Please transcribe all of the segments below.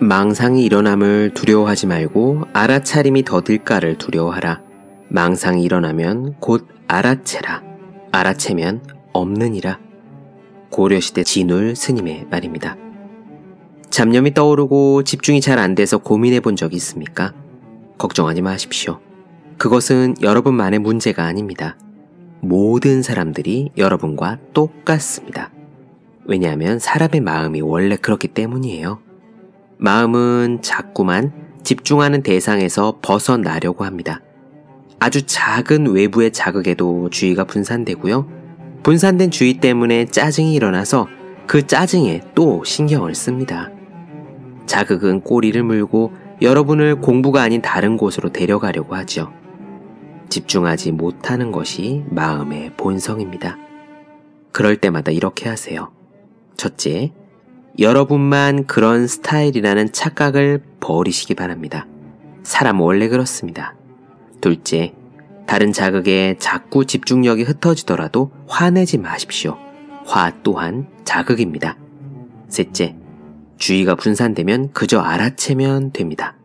망상이 일어남을 두려워하지 말고 알아차림이 더딜까를 두려워하라. 망상이 일어나면 곧 알아채라. 알아채면 없느니라. 고려시대 지눌 스님의 말입니다. 잡념이 떠오르고 집중이 잘 안 돼서 고민해 본 적이 있습니까? 걱정하지 마십시오. 그것은 여러분만의 문제가 아닙니다. 모든 사람들이 여러분과 똑같습니다. 왜냐하면 사람의 마음이 원래 그렇기 때문이에요. 마음은 자꾸만 집중하는 대상에서 벗어나려고 합니다. 아주 작은 외부의 자극에도 주의가 분산되고요. 분산된 주의 때문에 짜증이 일어나서 그 짜증에 또 신경을 씁니다. 자극은 꼬리를 물고 여러분을 공부가 아닌 다른 곳으로 데려가려고 하죠. 집중하지 못하는 것이 마음의 본성입니다. 그럴 때마다 이렇게 하세요. 첫째, 여러분만 그런 스타일이라는 착각을 버리시기 바랍니다. 사람 원래 그렇습니다. 둘째, 다른 자극에 자꾸 집중력이 흩어지더라도 화내지 마십시오. 화 또한 자극입니다. 셋째, 주의가 분산되면 그저 알아채면 됩니다.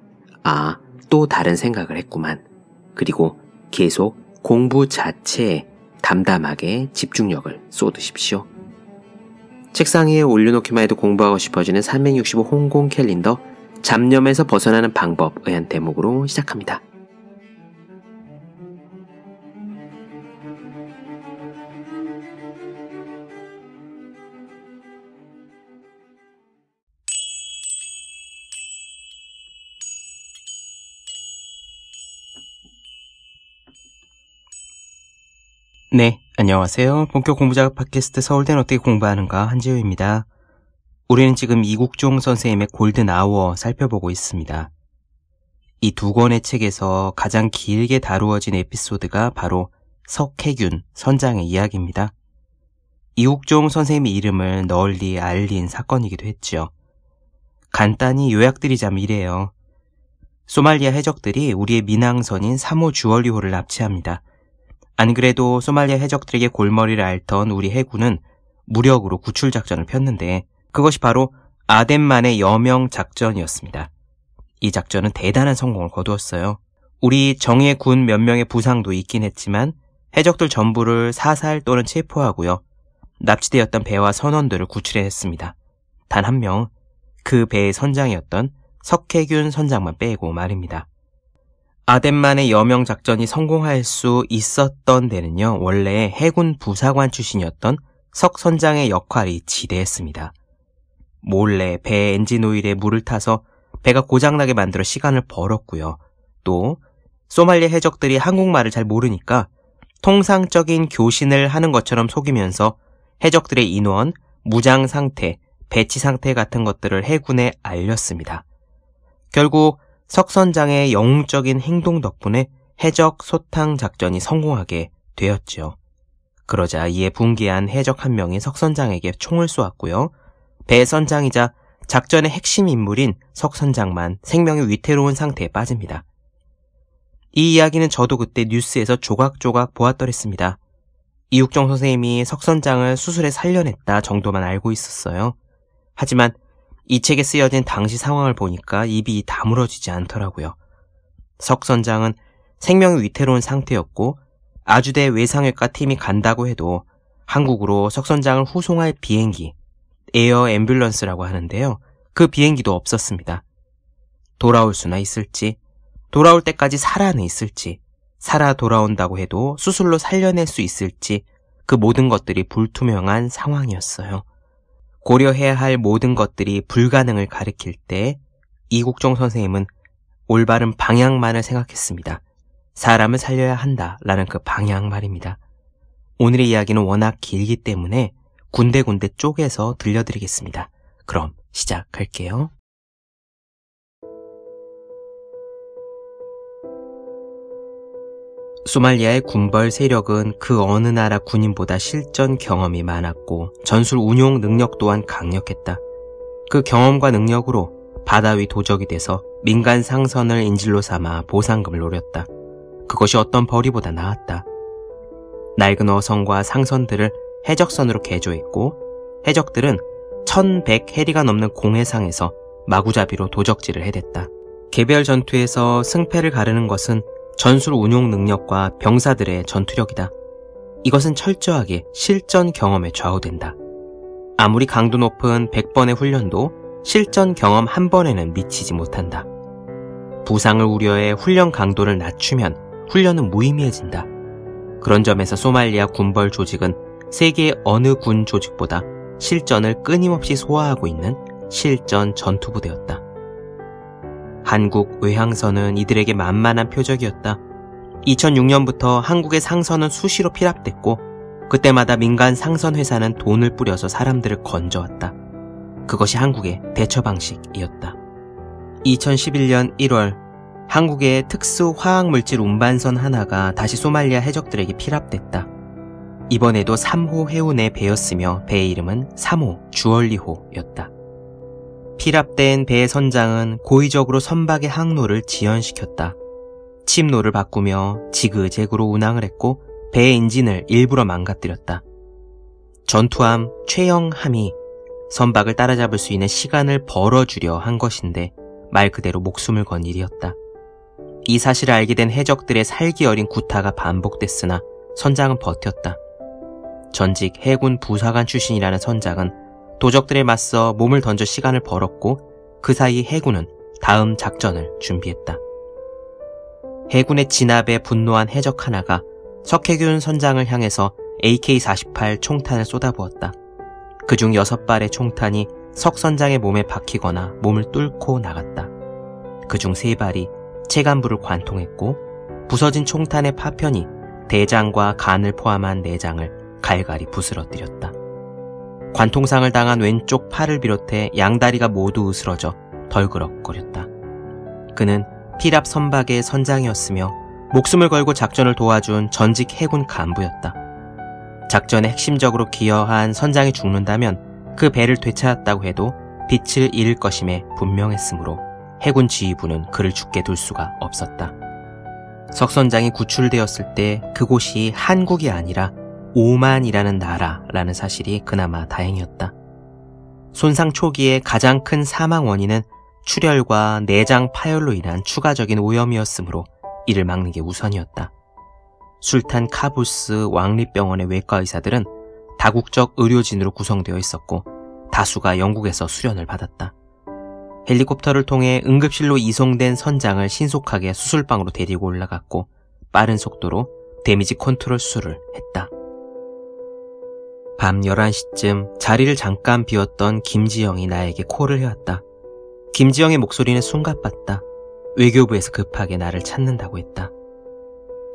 아, 또 다른 생각을 했구만. 그리고 계속 공부 자체에 담담하게 집중력을 쏟으십시오. 책상 위에 올려놓기만 해도 공부하고 싶어지는 365 혼공 캘린더, 잡념에서 벗어나는 방법에 대한 대목으로 시작합니다. 네, 안녕하세요. 본격 공부작업 팟캐스트 서울대는 어떻게 공부하는가 한지우입니다. 우리는 지금 이국종 선생님의 골든아워 살펴보고 있습니다. 이 두 권의 책에서 가장 길게 다루어진 에피소드가 바로 석해균 선장의 이야기입니다. 이국종 선생님의 이름을 널리 알린 사건이기도 했죠. 간단히 요약드리자면 이래요. 소말리아 해적들이 우리의 민항선인 3호 주얼리호를 납치합니다. 안 그래도 소말리아 해적들에게 골머리를 앓던 우리 해군은 무력으로 구출작전을 폈는데 그것이 바로 아덴만의 여명작전이었습니다. 이 작전은 대단한 성공을 거두었어요. 우리 정예 군 몇 명의 부상도 있긴 했지만 해적들 전부를 사살 또는 체포하고요. 납치되었던 배와 선원들을 구출했습니다. 단 한 명, 그 배의 선장이었던 석해균 선장만 빼고 말입니다. 아덴만의 여명작전이 성공할 수 있었던 데는요, 원래 해군 부사관 출신이었던 석 선장의 역할이 지대했습니다. 몰래 배 엔진 오일에 물을 타서 배가 고장나게 만들어 시간을 벌었고요. 또 소말리아 해적들이 한국말을 잘 모르니까 통상적인 교신을 하는 것처럼 속이면서 해적들의 인원, 무장 상태, 배치 상태 같은 것들을 해군에 알렸습니다. 결국 석 선장의 영웅적인 행동 덕분에 해적 소탕 작전이 성공하게 되었죠. 그러자 이에 분개한 해적 한 명이 석 선장에게 총을 쏘았고요. 배 선장이자 작전의 핵심 인물인 석 선장만 생명이 위태로운 상태에 빠집니다. 이 이야기는 저도 그때 뉴스에서 조각조각 보았더랬습니다. 이국종 선생님이 석 선장을 수술에 살려냈다 정도만 알고 있었어요. 하지만 이 책에 쓰여진 당시 상황을 보니까 입이 다물어지지 않더라고요. 석 선장은 생명이 위태로운 상태였고 아주대 외상외과 팀이 간다고 해도 한국으로 석 선장을 후송할 비행기, 에어 앰뷸런스라고 하는데요. 그 비행기도 없었습니다. 돌아올 수나 있을지, 돌아올 때까지 살아는 있을지, 살아 돌아온다고 해도 수술로 살려낼 수 있을지 그 모든 것들이 불투명한 상황이었어요. 고려해야 할 모든 것들이 불가능을 가리킬 때 이국종 선생님은 올바른 방향만을 생각했습니다. 사람을 살려야 한다라는 그 방향 말입니다. 오늘의 이야기는 워낙 길기 때문에 군데군데 쪼개서 들려드리겠습니다. 그럼 시작할게요. 소말리아의 군벌 세력은 그 어느 나라 군인보다 실전 경험이 많았고 전술 운용 능력 또한 강력했다. 그 경험과 능력으로 바다 위 도적이 돼서 민간 상선을 인질로 삼아 보상금을 노렸다. 그것이 어떤 벌이보다 나았다. 낡은 어선과 상선들을 해적선으로 개조했고 해적들은 1100 해리가 넘는 공해상에서 마구잡이로 도적질을 해댔다. 개별 전투에서 승패를 가르는 것은 전술 운용 능력과 병사들의 전투력이다. 이것은 철저하게 실전 경험에 좌우된다. 아무리 강도 높은 100번의 훈련도 실전 경험 한 번에는 미치지 못한다. 부상을 우려해 훈련 강도를 낮추면 훈련은 무의미해진다. 그런 점에서 소말리아 군벌 조직은 세계 어느 군 조직보다 실전을 끊임없이 소화하고 있는 실전 전투부대였다. 한국 외항선은 이들에게 만만한 표적이었다. 2006년부터 한국의 상선은 수시로 피랍됐고 그때마다 민간 상선회사는 돈을 뿌려서 사람들을 건져왔다. 그것이 한국의 대처 방식이었다. 2011년 1월 한국의 특수화학물질 운반선 하나가 다시 소말리아 해적들에게 피랍됐다. 이번에도 3호 해운의 배였으며 배의 이름은 3호 주얼리호였다. 피랍된 배의 선장은 고의적으로 선박의 항로를 지연시켰다. 침로를 바꾸며 지그재그로 운항을 했고 배의 엔진을 일부러 망가뜨렸다. 전투함 최영함이 선박을 따라잡을 수 있는 시간을 벌어주려 한 것인데 말 그대로 목숨을 건 일이었다. 이 사실을 알게 된 해적들의 살기 어린 구타가 반복됐으나 선장은 버텼다. 전직 해군 부사관 출신이라는 선장은 도적들에 맞서 몸을 던져 시간을 벌었고 그 사이 해군은 다음 작전을 준비했다. 해군의 진압에 분노한 해적 하나가 석해균 선장을 향해서 AK-48 총탄을 쏟아부었다. 그중 6발의 총탄이 석 선장의 몸에 박히거나 몸을 뚫고 나갔다. 그중 3발이 체간부를 관통했고 부서진 총탄의 파편이 대장과 간을 포함한 내장을 갈갈이 부스러뜨렸다. 관통상을 당한 왼쪽 팔을 비롯해 양다리가 모두 으스러져 덜그럭거렸다. 그는 피랍 선박의 선장이었으며 목숨을 걸고 작전을 도와준 전직 해군 간부였다. 작전에 핵심적으로 기여한 선장이 죽는다면 그 배를 되찾았다고 해도 빛을 잃을 것임에 분명했으므로 해군 지휘부는 그를 죽게 둘 수가 없었다. 석 선장이 구출되었을 때 그곳이 한국이 아니라 오만이라는 나라라는 사실이 그나마 다행이었다. 손상 초기에 가장 큰 사망 원인은 출혈과 내장 파열로 인한 추가적인 오염이었으므로 이를 막는 게 우선이었다. 술탄 카부스 왕립병원의 외과 의사들은 다국적 의료진으로 구성되어 있었고 다수가 영국에서 수련을 받았다. 헬리콥터를 통해 응급실로 이송된 선장을 신속하게 수술방으로 데리고 올라갔고 빠른 속도로 데미지 컨트롤 수술을 했다. 밤 11시쯤 자리를 잠깐 비웠던 김지영이 나에게 콜을 해왔다. 김지영의 목소리는 숨가빴다. 외교부에서 급하게 나를 찾는다고 했다.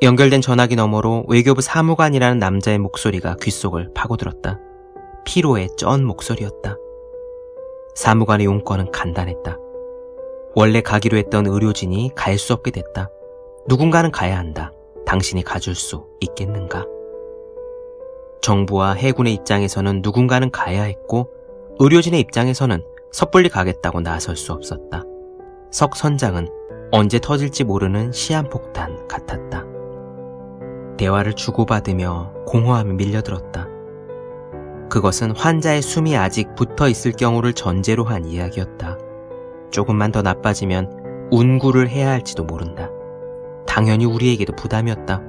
연결된 전화기 너머로 외교부 사무관이라는 남자의 목소리가 귓속을 파고들었다. 피로에 쩐 목소리였다. 사무관의 용건은 간단했다. 원래 가기로 했던 의료진이 갈 수 없게 됐다. 누군가는 가야 한다. 당신이 가줄 수 있겠는가? 정부와 해군의 입장에서는 누군가는 가야 했고 의료진의 입장에서는 섣불리 가겠다고 나설 수 없었다. 석 선장은 언제 터질지 모르는 시한폭탄 같았다. 대화를 주고받으며 공허함이 밀려들었다. 그것은 환자의 숨이 아직 붙어있을 경우를 전제로 한 이야기였다. 조금만 더 나빠지면 운구를 해야 할지도 모른다. 당연히 우리에게도 부담이었다.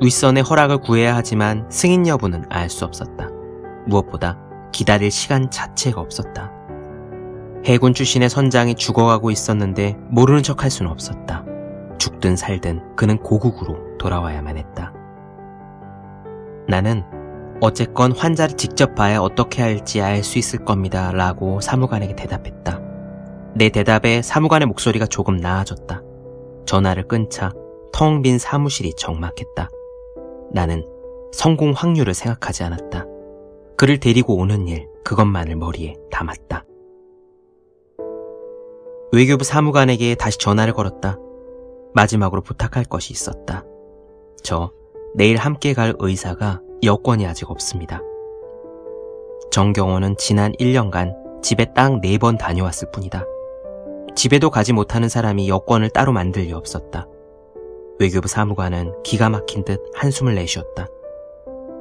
윗선의 허락을 구해야 하지만 승인 여부는 알 수 없었다. 무엇보다 기다릴 시간 자체가 없었다. 해군 출신의 선장이 죽어가고 있었는데 모르는 척할 수는 없었다. 죽든 살든 그는 고국으로 돌아와야만 했다. 나는 어쨌건 환자를 직접 봐야 어떻게 할지 알 수 있을 겁니다 라고 사무관에게 대답했다. 내 대답에 사무관의 목소리가 조금 나아졌다. 전화를 끊자 텅 빈 사무실이 적막했다. 나는 성공 확률을 생각하지 않았다. 그를 데리고 오는 일, 그것만을 머리에 담았다. 외교부 사무관에게 다시 전화를 걸었다. 마지막으로 부탁할 것이 있었다. 저 내일 함께 갈 의사가 여권이 아직 없습니다. 정경원은 지난 1년간 집에 딱 4번 다녀왔을 뿐이다. 집에도 가지 못하는 사람이 여권을 따로 만들 리 없었다. 외교부 사무관은 기가 막힌 듯 한숨을 내쉬었다.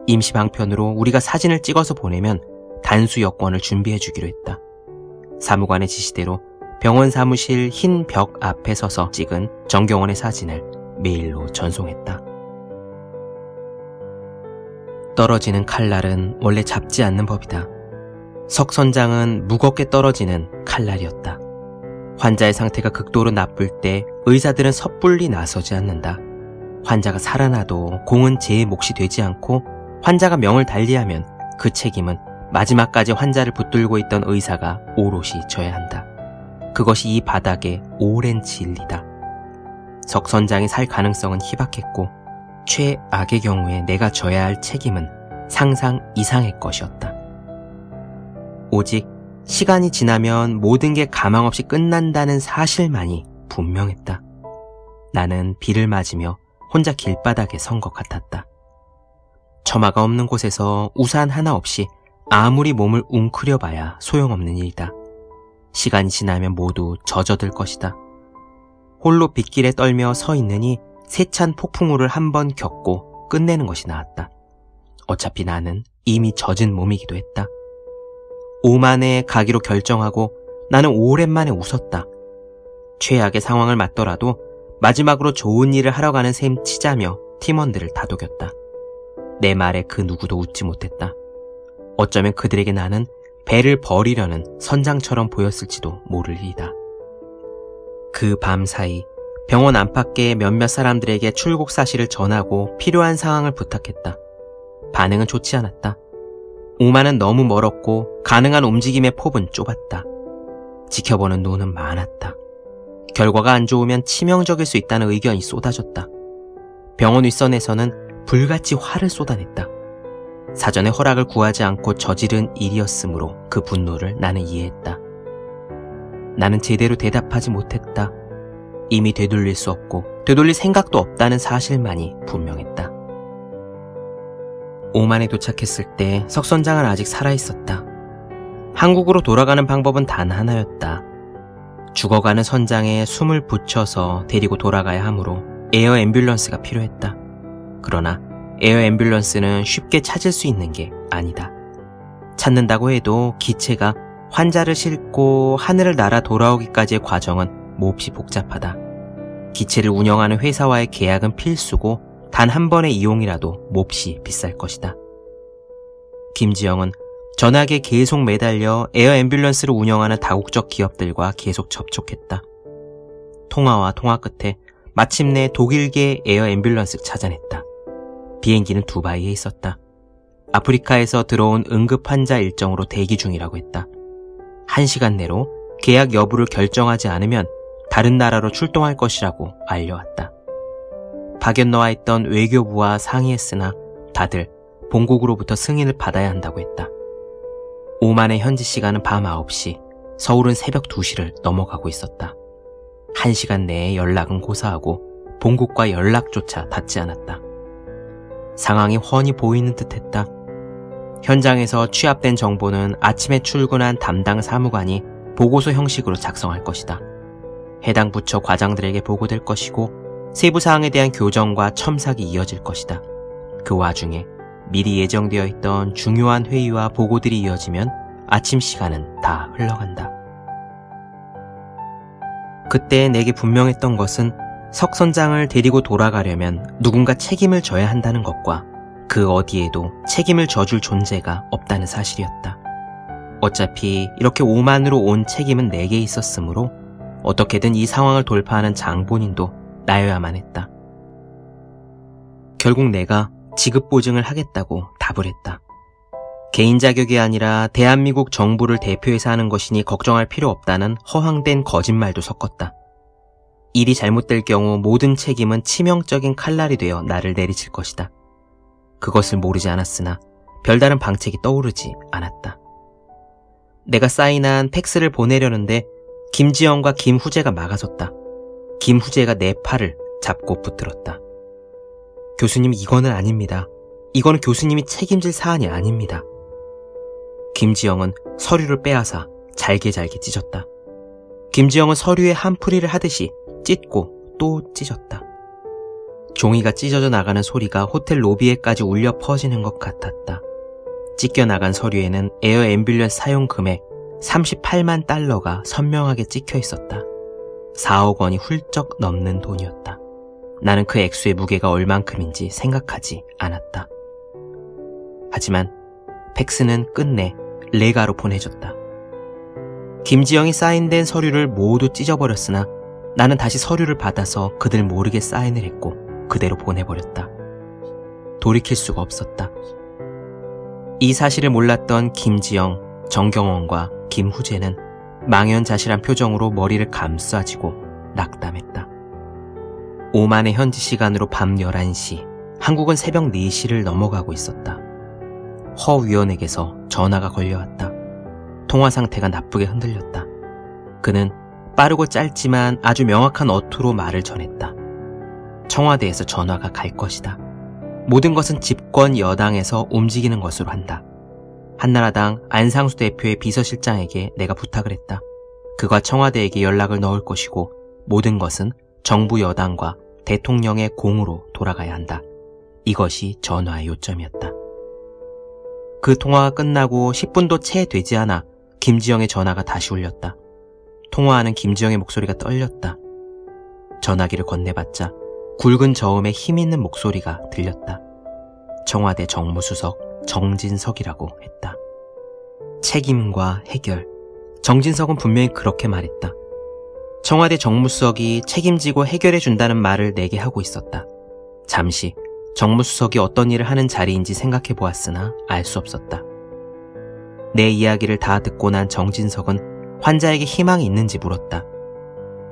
임시 방편으로 우리가 사진을 찍어서 보내면 단수 여권을 준비해 주기로 했다. 사무관의 지시대로 병원 사무실 흰 벽 앞에 서서 찍은 정경원의 사진을 메일로 전송했다. 떨어지는 칼날은 원래 잡지 않는 법이다. 석 선장은 무겁게 떨어지는 칼날이었다. 환자의 상태가 극도로 나쁠 때 의사들은 섣불리 나서지 않는다. 환자가 살아나도 공은 제 몫이 되지 않고 환자가 명을 달리하면 그 책임은 마지막까지 환자를 붙들고 있던 의사가 오롯이 져야 한다. 그것이 이 바닥의 오랜 진리다. 석 선장이 살 가능성은 희박했고 최악의 경우에 내가 져야 할 책임은 상상 이상의 것이었다. 오직 시간이 지나면 모든 게 가망 없이 끝난다는 사실만이 분명했다. 나는 비를 맞으며 혼자 길바닥에 선 것 같았다. 처마가 없는 곳에서 우산 하나 없이 아무리 몸을 웅크려봐야 소용없는 일이다. 시간이 지나면 모두 젖어들 것이다. 홀로 빗길에 떨며 서 있느니 세찬 폭풍우를 한번 겪고 끝내는 것이 나았다. 어차피 나는 이미 젖은 몸이기도 했다. 오만에 가기로 결정하고 나는 오랜만에 웃었다. 최악의 상황을 맞더라도 마지막으로 좋은 일을 하러 가는 셈 치자며 팀원들을 다독였다. 내 말에 그 누구도 웃지 못했다. 어쩌면 그들에게 나는 배를 버리려는 선장처럼 보였을지도 모를 일이다. 그 밤 사이 병원 안팎의 몇몇 사람들에게 출국 사실을 전하고 필요한 상황을 부탁했다. 반응은 좋지 않았다. 오만은 너무 멀었고 가능한 움직임의 폭은 좁았다. 지켜보는 눈은 많았다. 결과가 안 좋으면 치명적일 수 있다는 의견이 쏟아졌다. 병원 윗선에서는 불같이 화를 쏟아냈다. 사전에 허락을 구하지 않고 저지른 일이었으므로 그 분노를 나는 이해했다. 나는 제대로 대답하지 못했다. 이미 되돌릴 수 없고 되돌릴 생각도 없다는 사실만이 분명했다. 오만에 도착했을 때 석선장은 아직 살아있었다. 한국으로 돌아가는 방법은 단 하나였다. 죽어가는 선장에 숨을 붙여서 데리고 돌아가야 하므로 에어 앰뷸런스가 필요했다. 그러나 에어 앰뷸런스는 쉽게 찾을 수 있는 게 아니다. 찾는다고 해도 기체가 환자를 싣고 하늘을 날아 돌아오기까지의 과정은 몹시 복잡하다. 기체를 운영하는 회사와의 계약은 필수고 단 한 번의 이용이라도 몹시 비쌀 것이다. 김지영은 전화기에 계속 매달려 에어 앰뷸런스를 운영하는 다국적 기업들과 계속 접촉했다. 통화와 통화 끝에 마침내 독일계 에어 앰뷸런스를 찾아냈다. 비행기는 두바이에 있었다. 아프리카에서 들어온 응급 환자 일정으로 대기 중이라고 했다. 1시간 내로 계약 여부를 결정하지 않으면 다른 나라로 출동할 것이라고 알려왔다. 파견 나와 있던 외교부와 상의했으나 다들 본국으로부터 승인을 받아야 한다고 했다. 오만의 현지 시간은 밤 9시, 서울은 새벽 2시를 넘어가고 있었다. 1시간 내에 연락은 고사하고 본국과 연락조차 닿지 않았다. 상황이 훤히 보이는 듯했다. 현장에서 취합된 정보는 아침에 출근한 담당 사무관이 보고서 형식으로 작성할 것이다. 해당 부처 과장들에게 보고될 것이고 세부 사항에 대한 교정과 첨삭이 이어질 것이다. 그 와중에 미리 예정되어 있던 중요한 회의와 보고들이 이어지면 아침 시간은 다 흘러간다. 그때 내게 분명했던 것은 석 선장을 데리고 돌아가려면 누군가 책임을 져야 한다는 것과 그 어디에도 책임을 져줄 존재가 없다는 사실이었다. 어차피 이렇게 오만으로 온 책임은 내게 있었으므로 어떻게든 이 상황을 돌파하는 장본인도 나여야만 했다. 결국 내가 지급보증을 하겠다고 답을 했다. 개인 자격이 아니라 대한민국 정부를 대표해서 하는 것이니 걱정할 필요 없다는 허황된 거짓말도 섞었다. 일이 잘못될 경우 모든 책임은 치명적인 칼날이 되어 나를 내리칠 것이다. 그것을 모르지 않았으나 별다른 방책이 떠오르지 않았다. 내가 사인한 팩스를 보내려는데 김지영과 김후재가 막아섰다. 김후재가 내 팔을 잡고 붙들었다. 교수님, 이거는 아닙니다. 이거는 교수님이 책임질 사안이 아닙니다. 김지영은 서류를 빼앗아 잘게 찢었다. 김지영은 서류에 한풀이를 하듯이 찢고 또 찢었다. 종이가 찢어져 나가는 소리가 호텔 로비에까지 울려 퍼지는 것 같았다. 찢겨 나간 서류에는 에어 앰뷸런스 사용 금액, $380,000가 선명하게 찍혀 있었다. 4억 원이 훌쩍 넘는 돈이었다. 나는 그 액수의 무게가 얼만큼인지 생각하지 않았다. 하지만 팩스는 끝내 레가로 보내줬다. 김지영이 사인된 서류를 모두 찢어버렸으나 나는 다시 서류를 받아서 그들 모르게 사인을 했고 그대로 보내버렸다. 돌이킬 수가 없었다. 이 사실을 몰랐던 김지영, 정경원과 김후재는 망연자실한 표정으로 머리를 감싸쥐고 낙담했다. 오만의 현지 시간으로 밤 11시, 한국은 새벽 4시를 넘어가고 있었다. 허 위원에게서 전화가 걸려왔다. 통화 상태가 나쁘게 흔들렸다. 그는 빠르고 짧지만 아주 명확한 어투로 말을 전했다. 청와대에서 전화가 갈 것이다. 모든 것은 집권 여당에서 움직이는 것으로 한다. 한나라당 안상수 대표의 비서실장에게 내가 부탁을 했다. 그가 청와대에게 연락을 넣을 것이고 모든 것은 정부 여당과 대통령의 공으로 돌아가야 한다. 이것이 전화의 요점이었다. 그 통화가 끝나고 10분도 채 되지 않아 김지영의 전화가 다시 울렸다. 통화하는 김지영의 목소리가 떨렸다. 전화기를 건네봤자 굵은 저음에 힘있는 목소리가 들렸다. 청와대 정무수석 정진석이라고 했다. 책임과 해결. 정진석은 분명히 그렇게 말했다. 청와대 정무수석이 책임지고 해결해준다는 말을 내게 하고 있었다. 잠시 정무수석이 어떤 일을 하는 자리인지 생각해보았으나 알 수 없었다. 내 이야기를 다 듣고 난 정진석은 환자에게 희망이 있는지 물었다.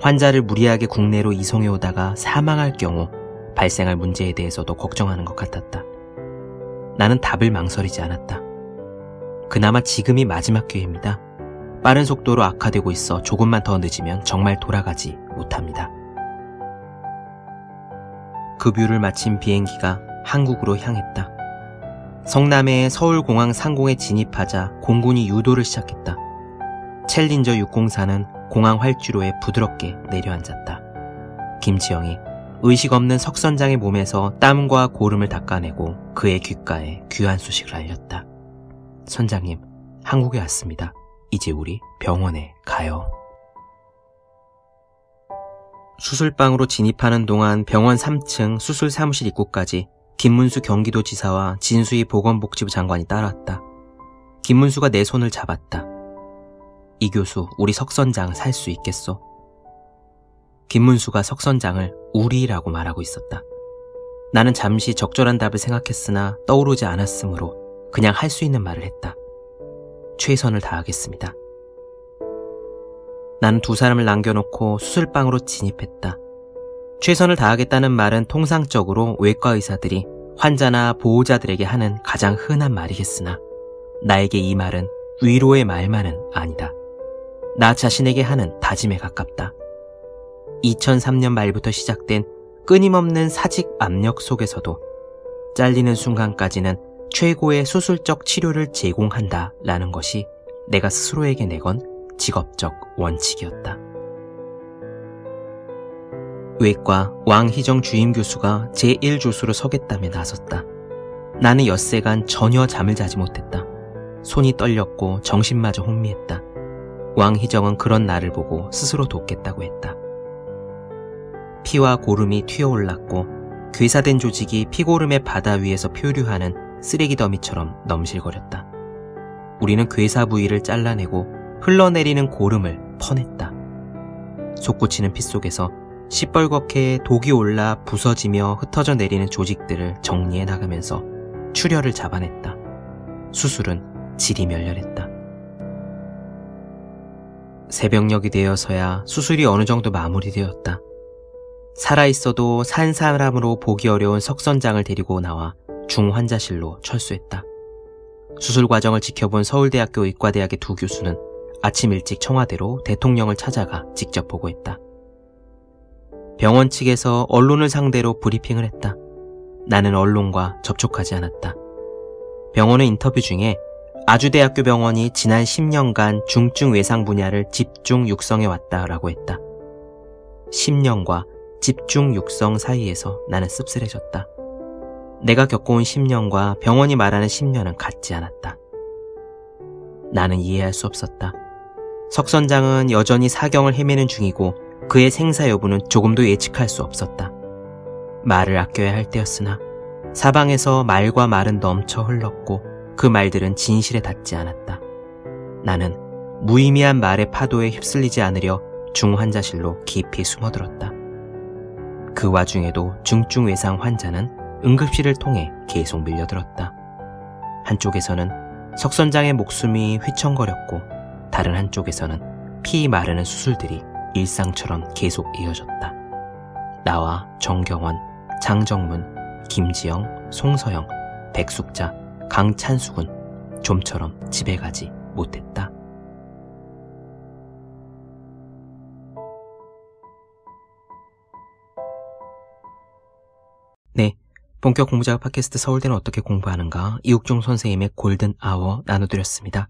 환자를 무리하게 국내로 이송해오다가 사망할 경우 발생할 문제에 대해서도 걱정하는 것 같았다. 나는 답을 망설이지 않았다. 그나마 지금이 마지막 기회입니다. 빠른 속도로 악화되고 있어 조금만 더 늦으면 정말 돌아가지 못합니다. 급유를 마친 비행기가 한국으로 향했다. 성남의 서울공항 상공에 진입하자 공군이 유도를 시작했다. 챌린저 604는 공항 활주로에 부드럽게 내려앉았다. 김지영이 의식 없는 석선장의 몸에서 땀과 고름을 닦아내고 그의 귓가에 귀한 소식을 알렸다. 선장님, 한국에 왔습니다. 이제 우리 병원에 가요. 수술방으로 진입하는 동안 병원 3층 수술 사무실 입구까지 김문수 경기도지사와 진수희 보건복지부 장관이 따라왔다. 김문수가 내 손을 잡았다. 이 교수, 우리 석선장 살 수 있겠소? 김문수가 석선장을 우리라고 말하고 있었다. 나는 잠시 적절한 답을 생각했으나 떠오르지 않았으므로 그냥 할 수 있는 말을 했다. 최선을 다하겠습니다. 나는 두 사람을 남겨놓고 수술방으로 진입했다. 최선을 다하겠다는 말은 통상적으로 외과 의사들이 환자나 보호자들에게 하는 가장 흔한 말이겠으나 나에게 이 말은 위로의 말만은 아니다. 나 자신에게 하는 다짐에 가깝다. 2003년 말부터 시작된 끊임없는 사직 압력 속에서도 잘리는 순간까지는 최고의 수술적 치료를 제공한다 라는 것이 내가 스스로에게 내건 직업적 원칙이었다. 외과 왕희정 주임 교수가 제1조수로 서겠다며 나섰다. 나는 엿새간 전혀 잠을 자지 못했다. 손이 떨렸고 정신마저 혼미했다. 왕희정은 그런 나를 보고 스스로 돕겠다고 했다. 피와 고름이 튀어올랐고 괴사된 조직이 피고름의 바다 위에서 표류하는 쓰레기 더미처럼 넘실거렸다. 우리는 괴사 부위를 잘라내고 흘러내리는 고름을 퍼냈다. 솟구치는 피 속에서 시뻘겋게 독이 올라 부서지며 흩어져 내리는 조직들을 정리해 나가면서 출혈을 잡아냈다. 수술은 질이 멸렬했다. 새벽녘이 되어서야 수술이 어느 정도 마무리되었다. 살아있어도 산 사람으로 보기 어려운 석선장을 데리고 나와 중환자실로 철수했다. 수술 과정을 지켜본 서울대학교 의과대학의 두 교수는 아침 일찍 청와대로 대통령을 찾아가 직접 보고했다. 병원 측에서 언론을 상대로 브리핑을 했다. 나는 언론과 접촉하지 않았다. 병원의 인터뷰 중에 아주대학교 병원이 지난 10년간 중증 외상 분야를 집중 육성해왔다라고 했다. 10년과 집중 육성 사이에서 나는 씁쓸해졌다. 내가 겪어온 10년과 병원이 말하는 10년은 같지 않았다. 나는 이해할 수 없었다. 석 선장은 여전히 사경을 헤매는 중이고 그의 생사 여부는 조금도 예측할 수 없었다. 말을 아껴야 할 때였으나 사방에서 말과 말은 넘쳐 흘렀고 그 말들은 진실에 닿지 않았다. 나는 무의미한 말의 파도에 휩쓸리지 않으려 중환자실로 깊이 숨어들었다. 그 와중에도 중증 외상 환자는 응급실을 통해 계속 밀려들었다. 한쪽에서는 석 선장의 목숨이 휘청거렸고 다른 한쪽에서는 피 마르는 수술들이 일상처럼 계속 이어졌다. 나와 정경원, 장정문, 김지영, 송서영, 백숙자, 강찬수군 좀처럼 집에 가지 못했다. 네, 본격 공부작업 팟캐스트 서울대는 어떻게 공부하는가 이국종 선생님의 골든아워 나눠드렸습니다.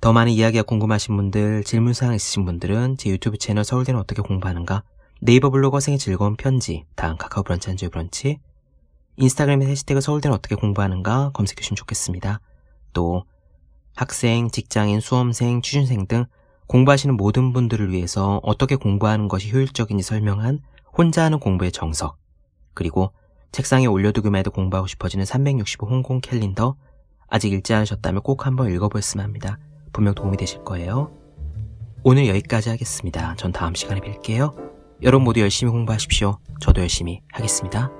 더 많은 이야기가 궁금하신 분들, 질문사항 있으신 분들은 제 유튜브 채널 서울대는 어떻게 공부하는가, 네이버 블로그 허생의 즐거운 편지, 다음 카카오 브런치 한주의 브런치, 인스타그램에 해시태그 서울대는 어떻게 공부하는가 검색해주시면 좋겠습니다. 또 학생, 직장인, 수험생, 취준생 등 공부하시는 모든 분들을 위해서 어떻게 공부하는 것이 효율적인지 설명한 혼자 하는 공부의 정석, 그리고 책상에 올려두기만 해도 공부하고 싶어지는 365 혼공 캘린더, 아직 읽지 않으셨다면 꼭 한번 읽어보셨으면 합니다. 분명 도움이 되실 거예요. 오늘 여기까지 하겠습니다. 전 다음 시간에 뵐게요. 여러분 모두 열심히 공부하십시오. 저도 열심히 하겠습니다.